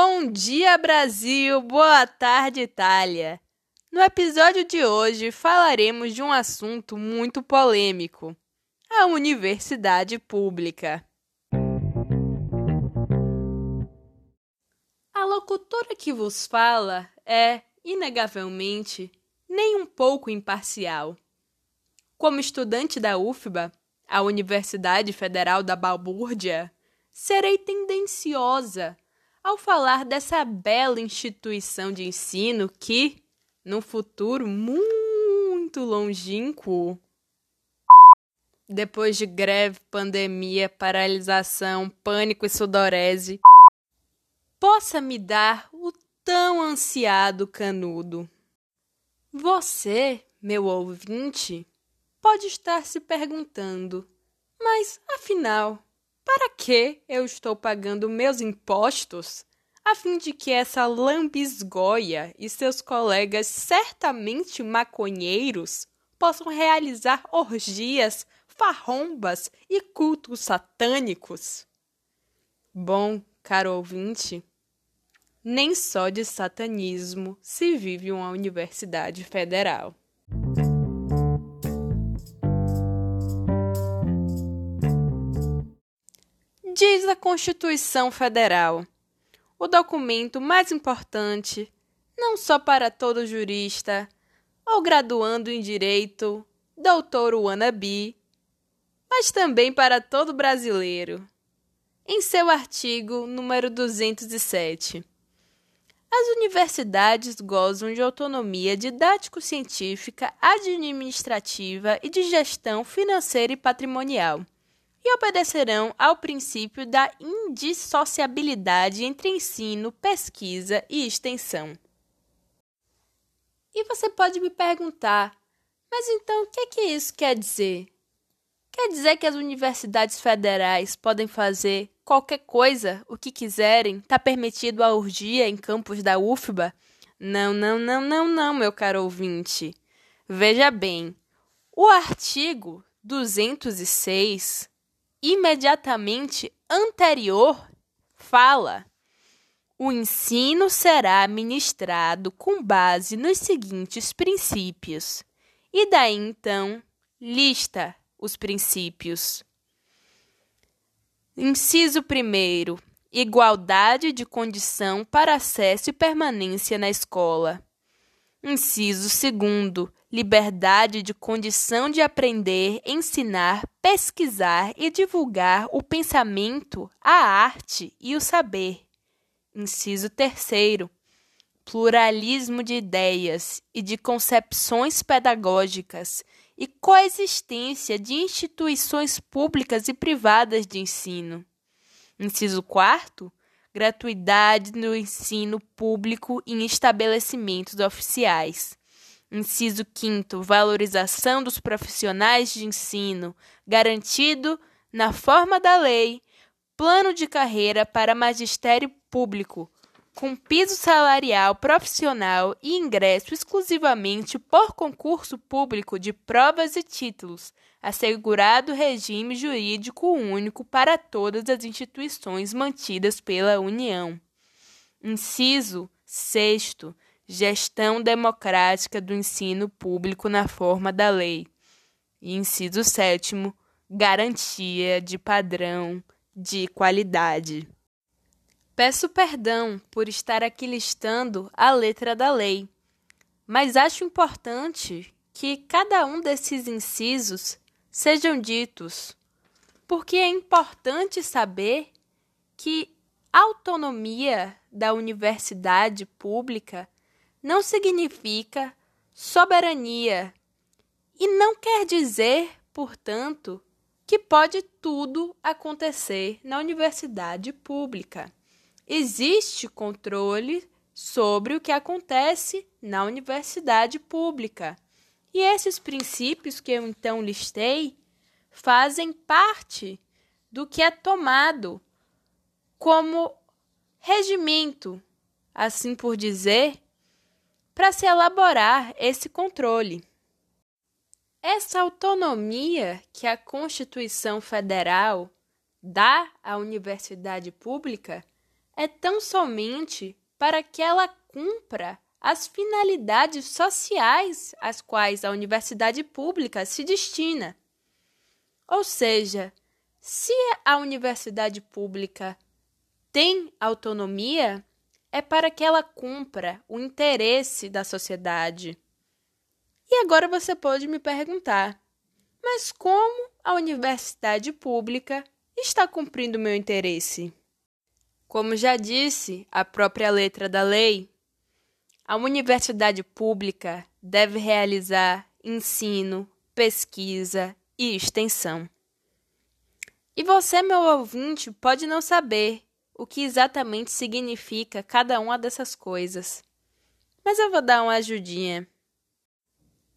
Bom dia, Brasil! Boa tarde, Itália! No episódio de hoje falaremos de um assunto muito polêmico: a universidade pública. A locutora que vos fala é, inegavelmente, nem um pouco imparcial. Como estudante da UFBA, a Universidade Federal da Balbúrdia, serei tendenciosa ao falar dessa bela instituição de ensino que, num futuro muito longínquo, depois de greve, pandemia, paralisação, pânico e sudorese, possa me dar o tão ansiado canudo. Você, meu ouvinte, pode estar se perguntando, mas afinal, para que eu estou pagando meus impostos a fim de que essa lambisgoia e seus colegas certamente maconheiros possam realizar orgias, farrombas e cultos satânicos? Bom, caro ouvinte, nem só de satanismo se vive uma universidade federal. Diz a Constituição Federal, o documento mais importante, não só para todo jurista, ou graduando em Direito, doutor wannabe, mas também para todo brasileiro. Em seu artigo número 207, as universidades gozam de autonomia didático-científica, administrativa e de gestão financeira e patrimonial, e obedecerão ao princípio da indissociabilidade entre ensino, pesquisa e extensão. E você pode me perguntar, mas então o que isso quer dizer? Quer dizer que as universidades federais podem fazer qualquer coisa, o que quiserem, está permitido a orgia em campus da UFBA? Não, meu caro ouvinte. Veja bem, o artigo 206... imediatamente anterior, fala: o ensino será ministrado com base nos seguintes princípios, e daí então lista os princípios. Inciso 1º, igualdade de condição para acesso e permanência na escola. Inciso 2º, liberdade de condição de aprender, ensinar, pesquisar e divulgar o pensamento, a arte e o saber. Inciso 3º, pluralismo de ideias e de concepções pedagógicas e coexistência de instituições públicas e privadas de ensino. Inciso 4º, gratuidade no ensino público em estabelecimentos oficiais. Inciso 5º, valorização dos profissionais de ensino, garantido, na forma da lei, plano de carreira para magistério público, com piso salarial profissional e ingresso exclusivamente por concurso público de provas e títulos, assegurado regime jurídico único para todas as instituições mantidas pela União. Inciso 6º, gestão democrática do ensino público na forma da lei. E inciso 7º, garantia de padrão de qualidade. Peço perdão por estar aqui listando a letra da lei, mas acho importante que cada um desses incisos sejam ditos, porque é importante saber que a autonomia da universidade pública não significa soberania e não quer dizer, portanto, que pode tudo acontecer na universidade pública. Existe controle sobre o que acontece na universidade pública. E esses princípios que eu então listei fazem parte do que é tomado como regimento, assim por dizer, para se elaborar esse controle. Essa autonomia que a Constituição Federal dá à universidade pública é tão somente para que ela cumpra as finalidades sociais às quais a universidade pública se destina. Ou seja, se a universidade pública tem autonomia, é para que ela cumpra o interesse da sociedade. E agora você pode me perguntar, mas como a universidade pública está cumprindo o meu interesse? Como já disse a própria letra da lei, a universidade pública deve realizar ensino, pesquisa e extensão. E você, meu ouvinte, pode não saber o que exatamente significa cada uma dessas coisas, mas eu vou dar uma ajudinha.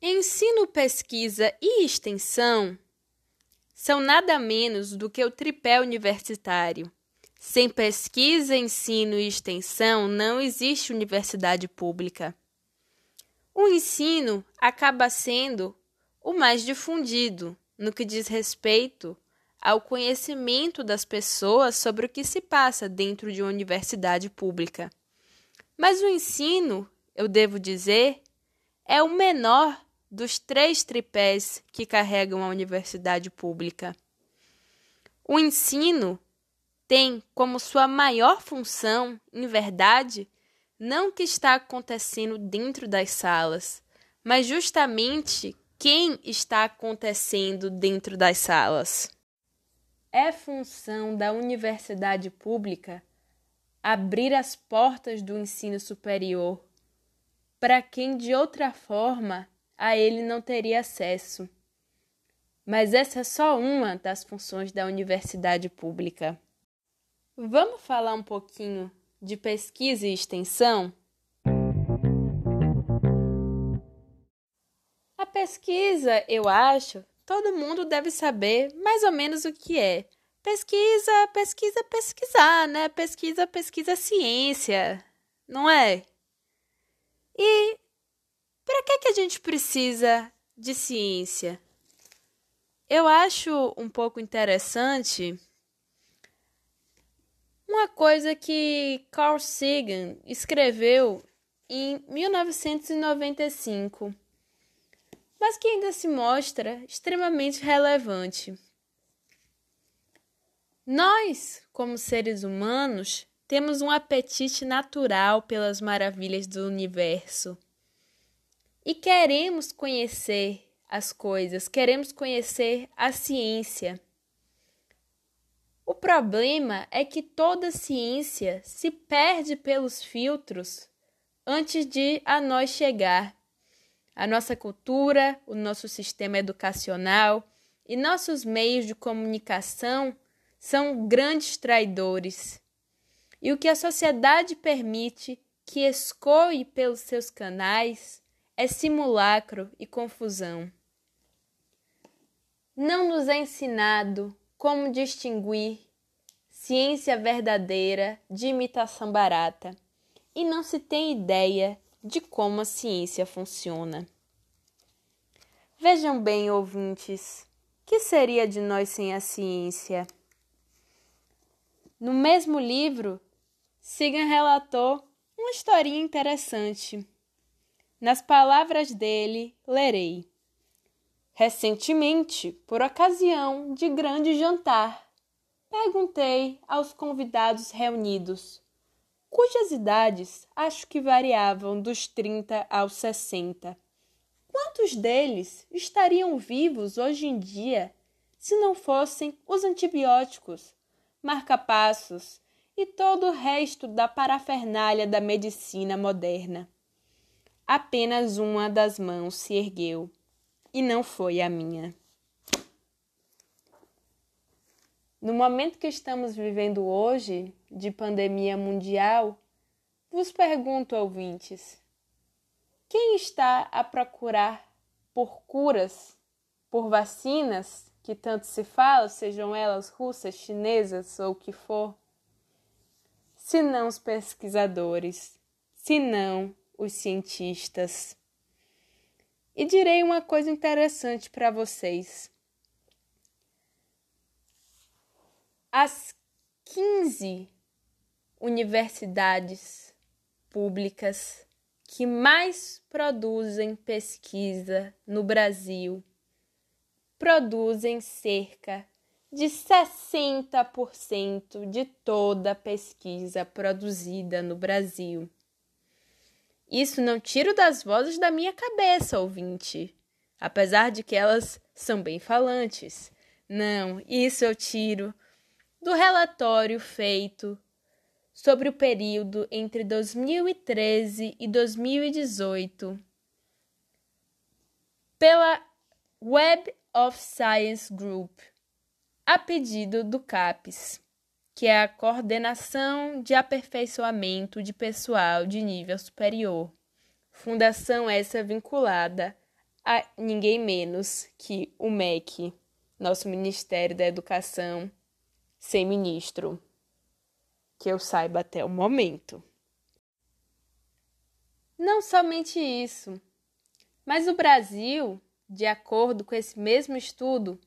Ensino, pesquisa e extensão são nada menos do que o tripé universitário. Sem pesquisa, ensino e extensão, não existe universidade pública. O ensino acaba sendo o mais difundido no que diz respeito ao conhecimento das pessoas sobre o que se passa dentro de uma universidade pública. Mas o ensino, eu devo dizer, é o menor dos três tripés que carregam a universidade pública. O ensino tem como sua maior função, em verdade, não o que está acontecendo dentro das salas, mas justamente quem está acontecendo dentro das salas. É função da universidade pública abrir as portas do ensino superior para quem de outra forma a ele não teria acesso. Mas essa é só uma das funções da universidade pública. Vamos falar um pouquinho de pesquisa e extensão? A pesquisa, eu acho, todo mundo deve saber mais ou menos o que é. Pesquisar, né? Pesquisa, ciência, não é? E para que a gente precisa de ciência? Eu acho um pouco interessante uma coisa que Carl Sagan escreveu em 1995. Mas que ainda se mostra extremamente relevante. Nós, como seres humanos, temos um apetite natural pelas maravilhas do universo e queremos conhecer as coisas, queremos conhecer a ciência. O problema é que toda ciência se perde pelos filtros antes de a nós chegar. A nossa cultura, o nosso sistema educacional e nossos meios de comunicação são grandes traidores. E o que a sociedade permite que escoe pelos seus canais é simulacro e confusão. Não nos é ensinado como distinguir ciência verdadeira de imitação barata, e não se tem ideia de como a ciência funciona. Vejam bem, ouvintes, que seria de nós sem a ciência? No mesmo livro, Sagan relatou uma historinha interessante. Nas palavras dele, lerei: recentemente, por ocasião de grande jantar, perguntei aos convidados reunidos, cujas idades acho que variavam dos 30 aos 60. Quantos deles estariam vivos hoje em dia se não fossem os antibióticos, marcapassos e todo o resto da parafernália da medicina moderna? Apenas uma das mãos se ergueu, e não foi a minha. No momento que estamos vivendo hoje, de pandemia mundial, vos pergunto, ouvintes, quem está a procurar por curas, por vacinas, que tanto se fala, sejam elas russas, chinesas ou o que for, se não os pesquisadores, se não os cientistas? E direi uma coisa interessante para vocês. As 15 universidades públicas que mais produzem pesquisa no Brasil produzem cerca de 60% de toda a pesquisa produzida no Brasil. Isso não tiro das vozes da minha cabeça, ouvinte, apesar de que elas são bem falantes. Não, isso eu tiro do relatório feito sobre o período entre 2013 e 2018 pela Web of Science Group, a pedido do CAPES, que é a Coordenação de Aperfeiçoamento de Pessoal de Nível Superior, fundação essa vinculada a ninguém menos que o MEC, nosso Ministério da Educação, sem ministro, que eu saiba até o momento. Não somente isso, mas o Brasil, de acordo com esse mesmo estudo,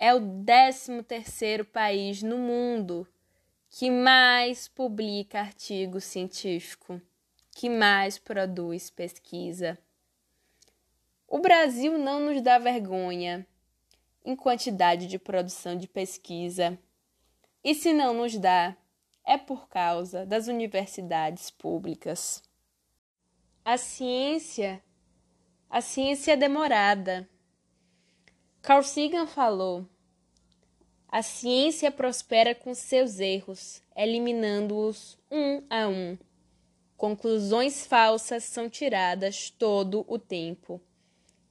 é o 13º país no mundo que mais publica artigo científico, que mais produz pesquisa. O Brasil não nos dá vergonha em quantidade de produção de pesquisa. E se não nos dá, é por causa das universidades públicas. A ciência é demorada. Carl Sagan falou: a ciência prospera com seus erros, eliminando-os um a um. Conclusões falsas são tiradas todo o tempo,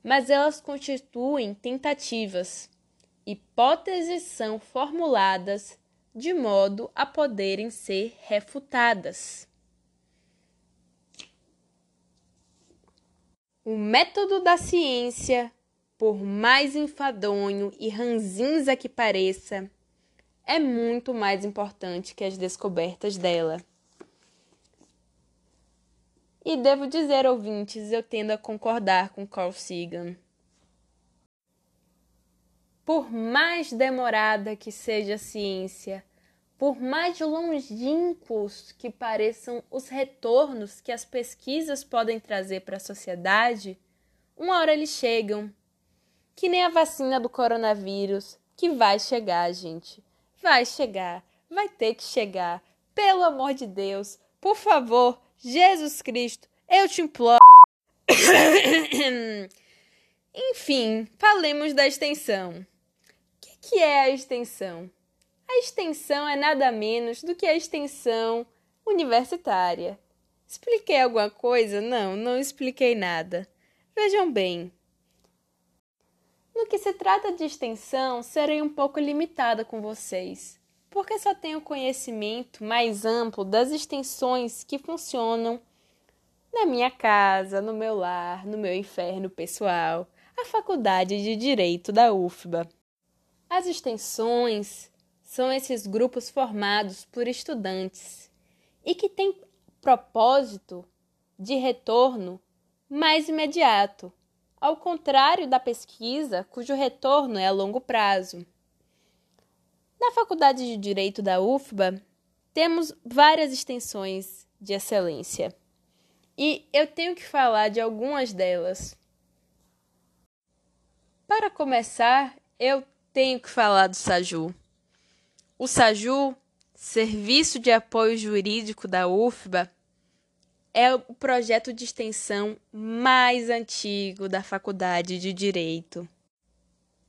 mas elas constituem tentativas. Hipóteses são formuladas de modo a poderem ser refutadas. O método da ciência, por mais enfadonho e ranzinza que pareça, é muito mais importante que as descobertas dela. E devo dizer, ouvintes, eu tendo a concordar com Carl Sagan. Por mais demorada que seja a ciência, por mais longínquos que pareçam os retornos que as pesquisas podem trazer para a sociedade, uma hora eles chegam. Que nem a vacina do coronavírus, que vai chegar, gente. Vai chegar, vai ter que chegar. Pelo amor de Deus, por favor, Jesus Cristo, eu te imploro. Enfim, falemos da extensão. O que é a extensão? A extensão é nada menos do que a extensão universitária. Expliquei alguma coisa? Não expliquei nada. Vejam bem. No que se trata de extensão, serei um pouco limitada com vocês, porque só tenho conhecimento mais amplo das extensões que funcionam na minha casa, no meu lar, no meu inferno pessoal, a Faculdade de Direito da UFBA. As extensões são esses grupos formados por estudantes e que têm propósito de retorno mais imediato, ao contrário da pesquisa, cujo retorno é a longo prazo. Na Faculdade de Direito da UFBA, temos várias extensões de excelência e eu tenho que falar de algumas delas. Para começar, eu tenho que falar do SAJU. O SAJU, Serviço de Apoio Jurídico da UFBA, é o projeto de extensão mais antigo da Faculdade de Direito.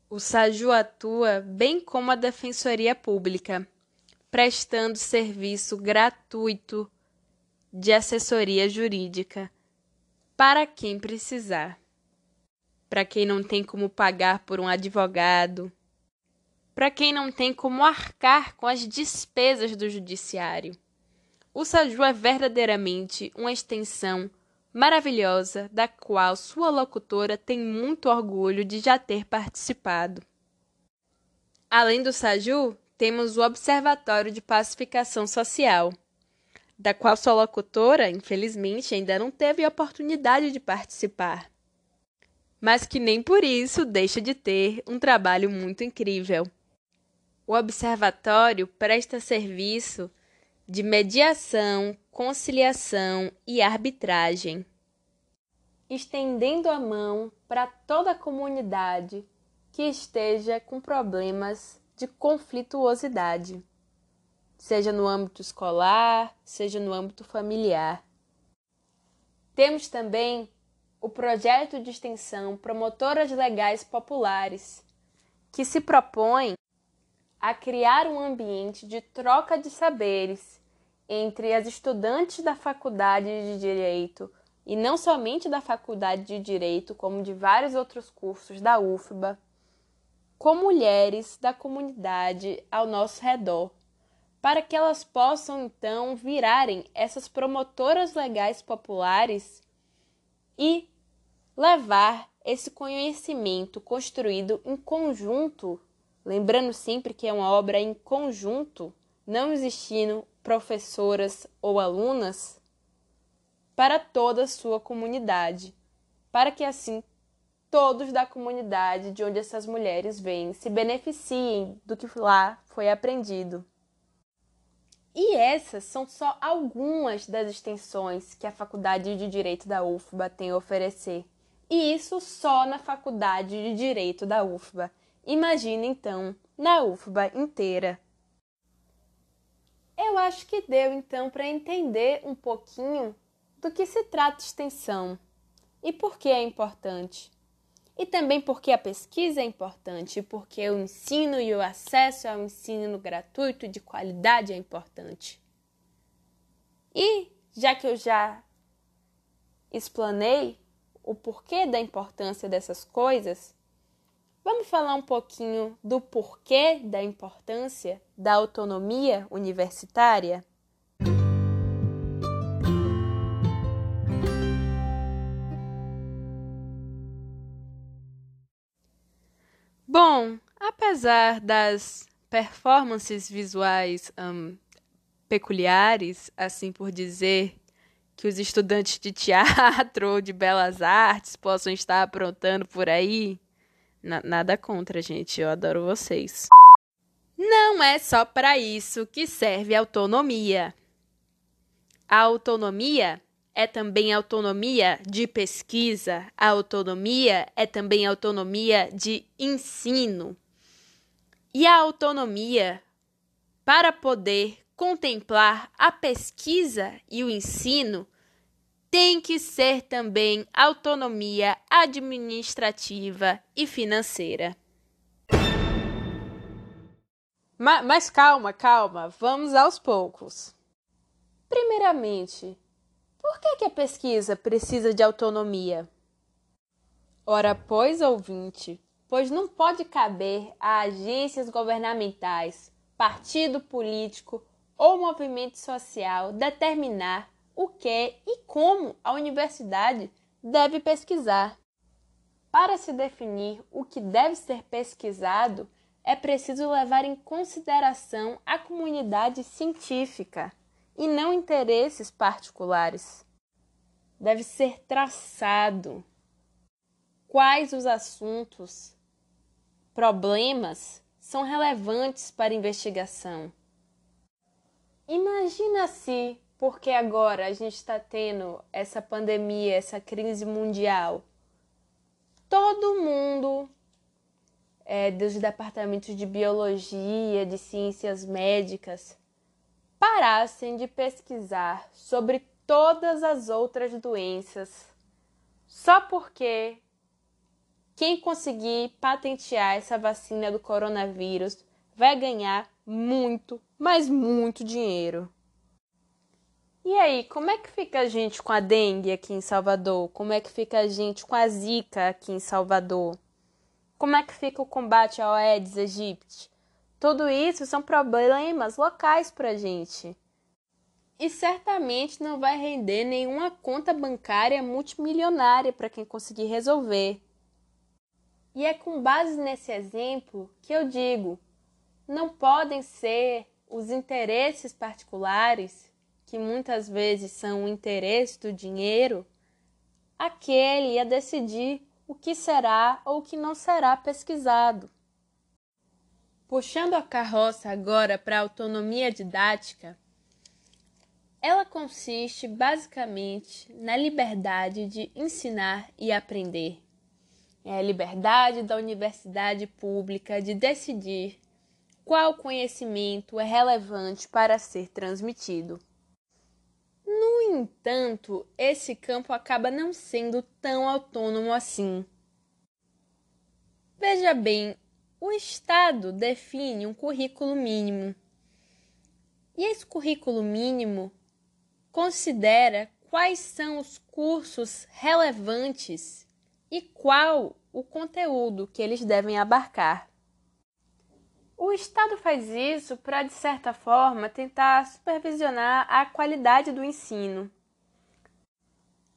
O SAJU atua bem como a Defensoria Pública, prestando serviço gratuito de assessoria jurídica para quem precisar. Para quem não tem como pagar por um advogado, para quem não tem como arcar com as despesas do judiciário. O SAJU é verdadeiramente uma extensão maravilhosa da qual sua locutora tem muito orgulho de já ter participado. Além do SAJU, temos o Observatório de Pacificação Social, da qual sua locutora, infelizmente, ainda não teve a oportunidade de participar, mas que nem por isso deixa de ter um trabalho muito incrível. O Observatório presta serviço de mediação, conciliação e arbitragem. Estendendo a mão para toda a comunidade que esteja com problemas de conflituosidade, seja no âmbito escolar, seja no âmbito familiar. Temos também o projeto de extensão Promotoras Legais Populares, que se propõe a criar um ambiente de troca de saberes entre as estudantes da Faculdade de Direito, e não somente da Faculdade de Direito, como de vários outros cursos da UFBA, com mulheres da comunidade ao nosso redor, para que elas possam, então, virarem essas promotoras legais populares e levar esse conhecimento construído em conjunto, lembrando sempre que é uma obra em conjunto, não existindo professoras ou alunas, para toda a sua comunidade, para que assim todos da comunidade de onde essas mulheres vêm se beneficiem do que lá foi aprendido. E essas são só algumas das extensões que a Faculdade de Direito da UFBA tem a oferecer. E isso só na Faculdade de Direito da UFBA. Imagina, então, na UFBA inteira. Eu acho que deu, então, para entender um pouquinho do que se trata extensão e por que é importante. E também porque a pesquisa é importante, porque o ensino e o acesso ao ensino gratuito de qualidade é importante. E, já que eu já explanei o porquê da importância dessas coisas, vamos falar um pouquinho do porquê da importância da autonomia universitária? Bom, apesar das performances visuais peculiares, assim por dizer, que os estudantes de teatro ou de belas artes possam estar aprontando por aí, nada contra, gente, eu adoro vocês. Não é só para isso que serve a autonomia. A autonomia é também autonomia de pesquisa, a autonomia é também autonomia de ensino. E a autonomia, para poder contemplar a pesquisa e o ensino, tem que ser também autonomia administrativa e financeira. Mas calma, vamos aos poucos. Primeiramente, por que a pesquisa precisa de autonomia? Ora, pois, ouvinte, pois não pode caber a agências governamentais, partido político ou movimento social determinar o que e como a universidade deve pesquisar. Para se definir o que deve ser pesquisado, é preciso levar em consideração a comunidade científica e não interesses particulares. Deve ser traçado quais os assuntos, problemas são relevantes para a investigação. Imagina-se, porque agora a gente está tendo essa pandemia, essa crise mundial, todo mundo dos departamentos de biologia, de ciências médicas, parassem de pesquisar sobre todas as outras doenças só porque quem conseguir patentear essa vacina do coronavírus vai ganhar muito, mas muito dinheiro. E aí, como é que fica a gente com a dengue aqui em Salvador? Como é que fica a gente com a zika aqui em Salvador? Como é que fica o combate ao Aedes aegypti? Tudo isso são problemas locais para a gente. E certamente não vai render nenhuma conta bancária multimilionária para quem conseguir resolver. E é com base nesse exemplo que eu digo, não podem ser os interesses particulares, que muitas vezes são o interesse do dinheiro, aquele a decidir o que será ou o que não será pesquisado. Puxando a carroça agora para a autonomia didática, Ela consiste basicamente na liberdade de ensinar e aprender. É a liberdade da universidade pública de decidir qual conhecimento é relevante para ser transmitido. No entanto, esse campo acaba não sendo tão autônomo assim. Veja bem, o Estado define um currículo mínimo. E esse currículo mínimo considera quais são os cursos relevantes e qual o conteúdo que eles devem abarcar. O Estado faz isso para, de certa forma, tentar supervisionar a qualidade do ensino.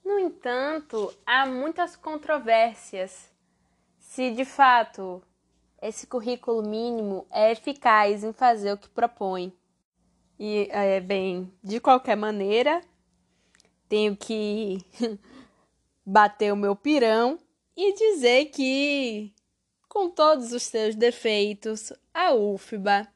No entanto, há muitas controvérsias se, de fato, esse currículo mínimo é eficaz em fazer o que propõe. E, bem, de qualquer maneira, tenho que bater o meu pirão e dizer que, com todos os seus defeitos, a UFBA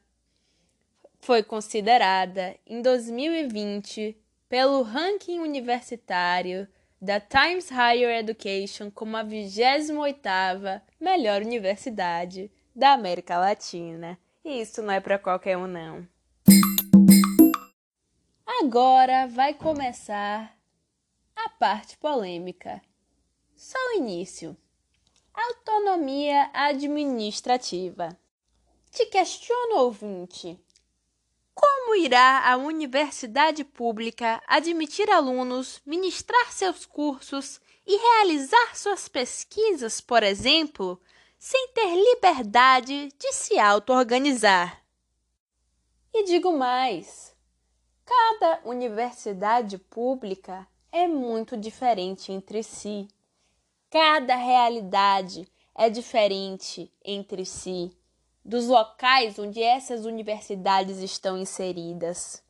foi considerada, em 2020, pelo ranking universitário da Times Higher Education como a 28ª melhor universidade da América Latina. E isso não é para qualquer um, não. Agora vai começar a parte polêmica. Só o início. Autonomia administrativa. Te questiono, ouvinte. Como irá a universidade pública admitir alunos, ministrar seus cursos e realizar suas pesquisas, por exemplo, sem ter liberdade de se auto-organizar? E digo mais. Cada universidade pública é muito diferente entre si. Cada realidade é diferente entre si, dos locais onde essas universidades estão inseridas.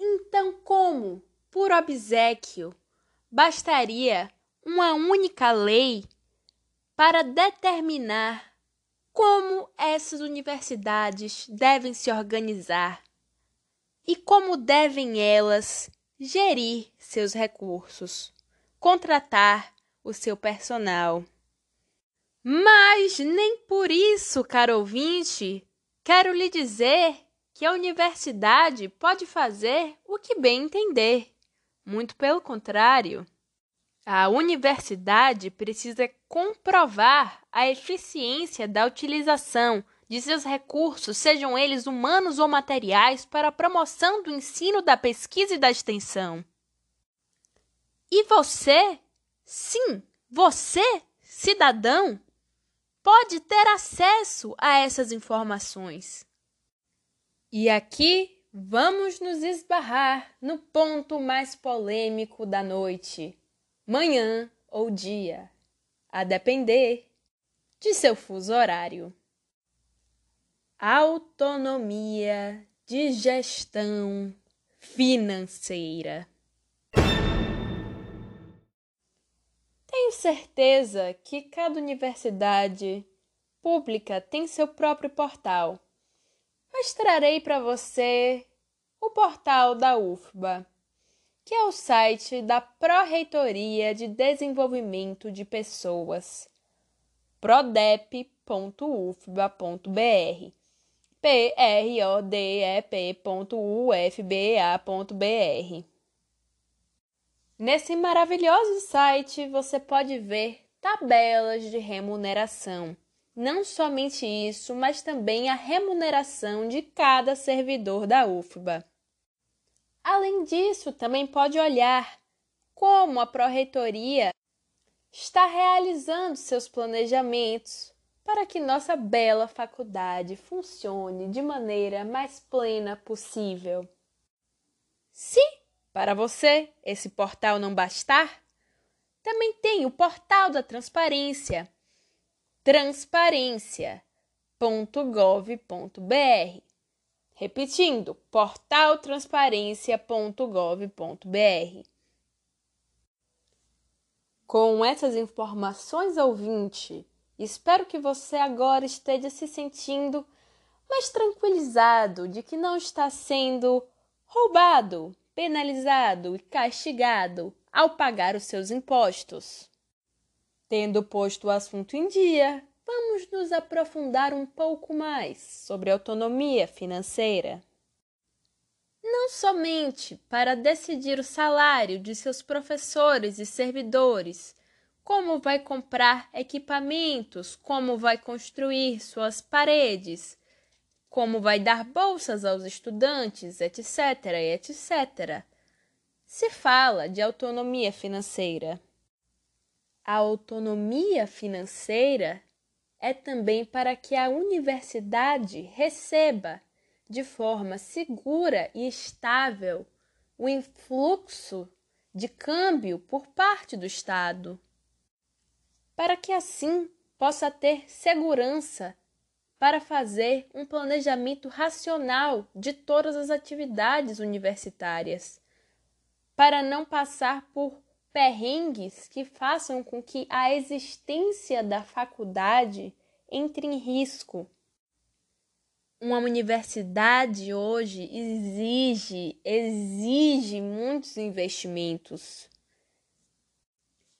Então, como, por obséquio, bastaria uma única lei para determinar como essas universidades devem se organizar? E como devem elas gerir seus recursos, contratar o seu personal. Mas nem por isso, caro ouvinte, quero lhe dizer que a universidade pode fazer o que bem entender. Muito pelo contrário, a universidade precisa comprovar a eficiência da utilização de seus recursos, sejam eles humanos ou materiais, para a promoção do ensino, da pesquisa e da extensão. E você, sim, você, cidadão, pode ter acesso a essas informações. E aqui vamos nos esbarrar no ponto mais polêmico da noite, manhã ou dia, a depender de seu fuso horário. Autonomia de gestão financeira. Tenho certeza que cada universidade pública tem seu próprio portal, mas trarei para você o portal da UFBA, que é o site da Pró-Reitoria de Desenvolvimento de Pessoas, prodep.ufba.br. prodep.ufba.br. Nesse maravilhoso site você pode ver tabelas de remuneração. Não somente isso, mas também a remuneração de cada servidor da UFBA. Além disso, também pode olhar como a Pró-Reitoria está realizando seus planejamentos para que nossa bela faculdade funcione de maneira mais plena possível. Se, para você, esse portal não bastar, também tem o portal da transparência, transparência.gov.br. Repetindo, portal transparência.gov.br. Com essas informações, ouvinte, espero que você agora esteja se sentindo mais tranquilizado de que não está sendo roubado penalizado e castigado ao pagar os seus impostos. Tendo posto o assunto em dia, vamos nos aprofundar um pouco mais sobre autonomia financeira. Não somente para decidir o salário de seus professores e servidores, como vai comprar equipamentos, como vai construir suas paredes, como vai dar bolsas aos estudantes, etc, etc. Se fala de autonomia financeira. A autonomia financeira é também para que a universidade receba de forma segura e estável o influxo de câmbio por parte do Estado, para que assim possa ter segurança para fazer um planejamento racional de todas as atividades universitárias, para não passar por perrengues que façam com que a existência da faculdade entre em risco. Uma universidade hoje exige muitos investimentos.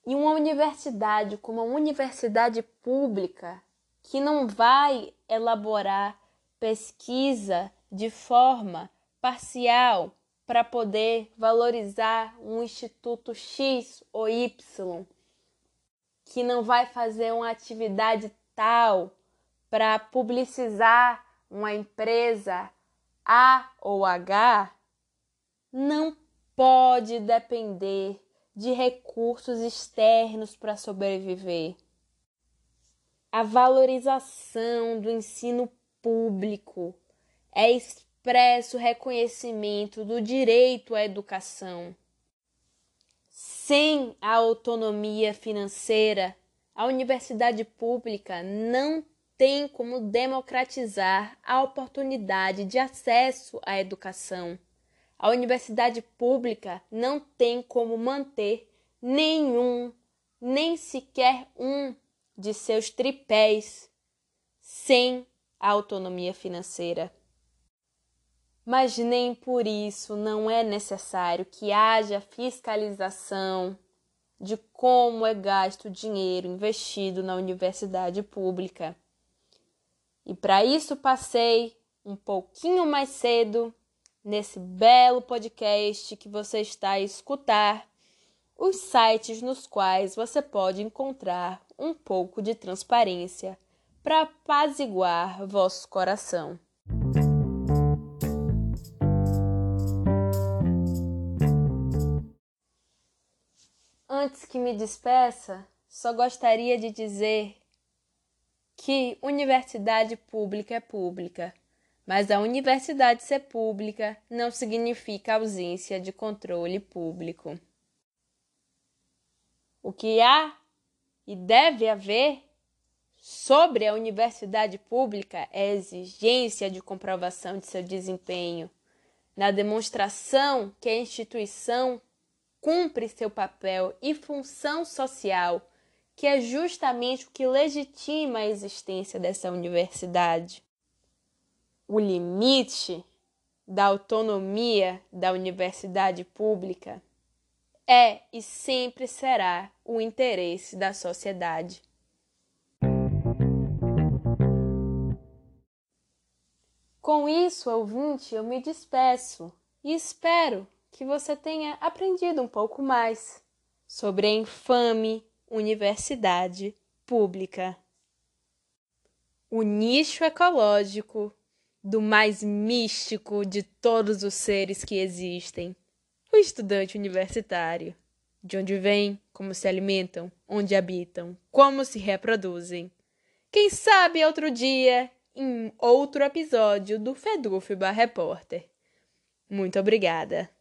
E uma universidade como a universidade pública, que não vai elaborar pesquisa de forma parcial para poder valorizar um instituto X ou Y, que não vai fazer uma atividade tal para publicizar uma empresa A ou H, não pode depender de recursos externos para sobreviver. A valorização do ensino público é expresso reconhecimento do direito à educação. Sem a autonomia financeira, a universidade pública não tem como democratizar a oportunidade de acesso à educação. A universidade pública não tem como manter nem sequer um de seus tripés sem a autonomia financeira. Mas nem por isso não é necessário que haja fiscalização de como é gasto o dinheiro investido na universidade pública. E para isso passei um pouquinho mais cedo nesse belo podcast que você está a escutar, os sites nos quais você pode encontrar um pouco de transparência para apaziguar vosso coração. Antes que me despeça, só gostaria de dizer que universidade pública é pública, mas a universidade ser pública não significa ausência de controle público. O que há e deve haver sobre a universidade pública é a exigência de comprovação de seu desempenho, na demonstração que a instituição cumpre seu papel e função social, que é justamente o que legitima a existência dessa universidade. O limite da autonomia da universidade pública é e sempre será o interesse da sociedade. Com isso, ouvinte, eu me despeço e espero que você tenha aprendido um pouco mais sobre a infame universidade pública, o nicho ecológico do mais místico de todos os seres que existem, o estudante universitário, de onde vêm, como se alimentam, onde habitam, como se reproduzem. Quem sabe outro dia, em outro episódio do Fedufba Repórter. Muito obrigada.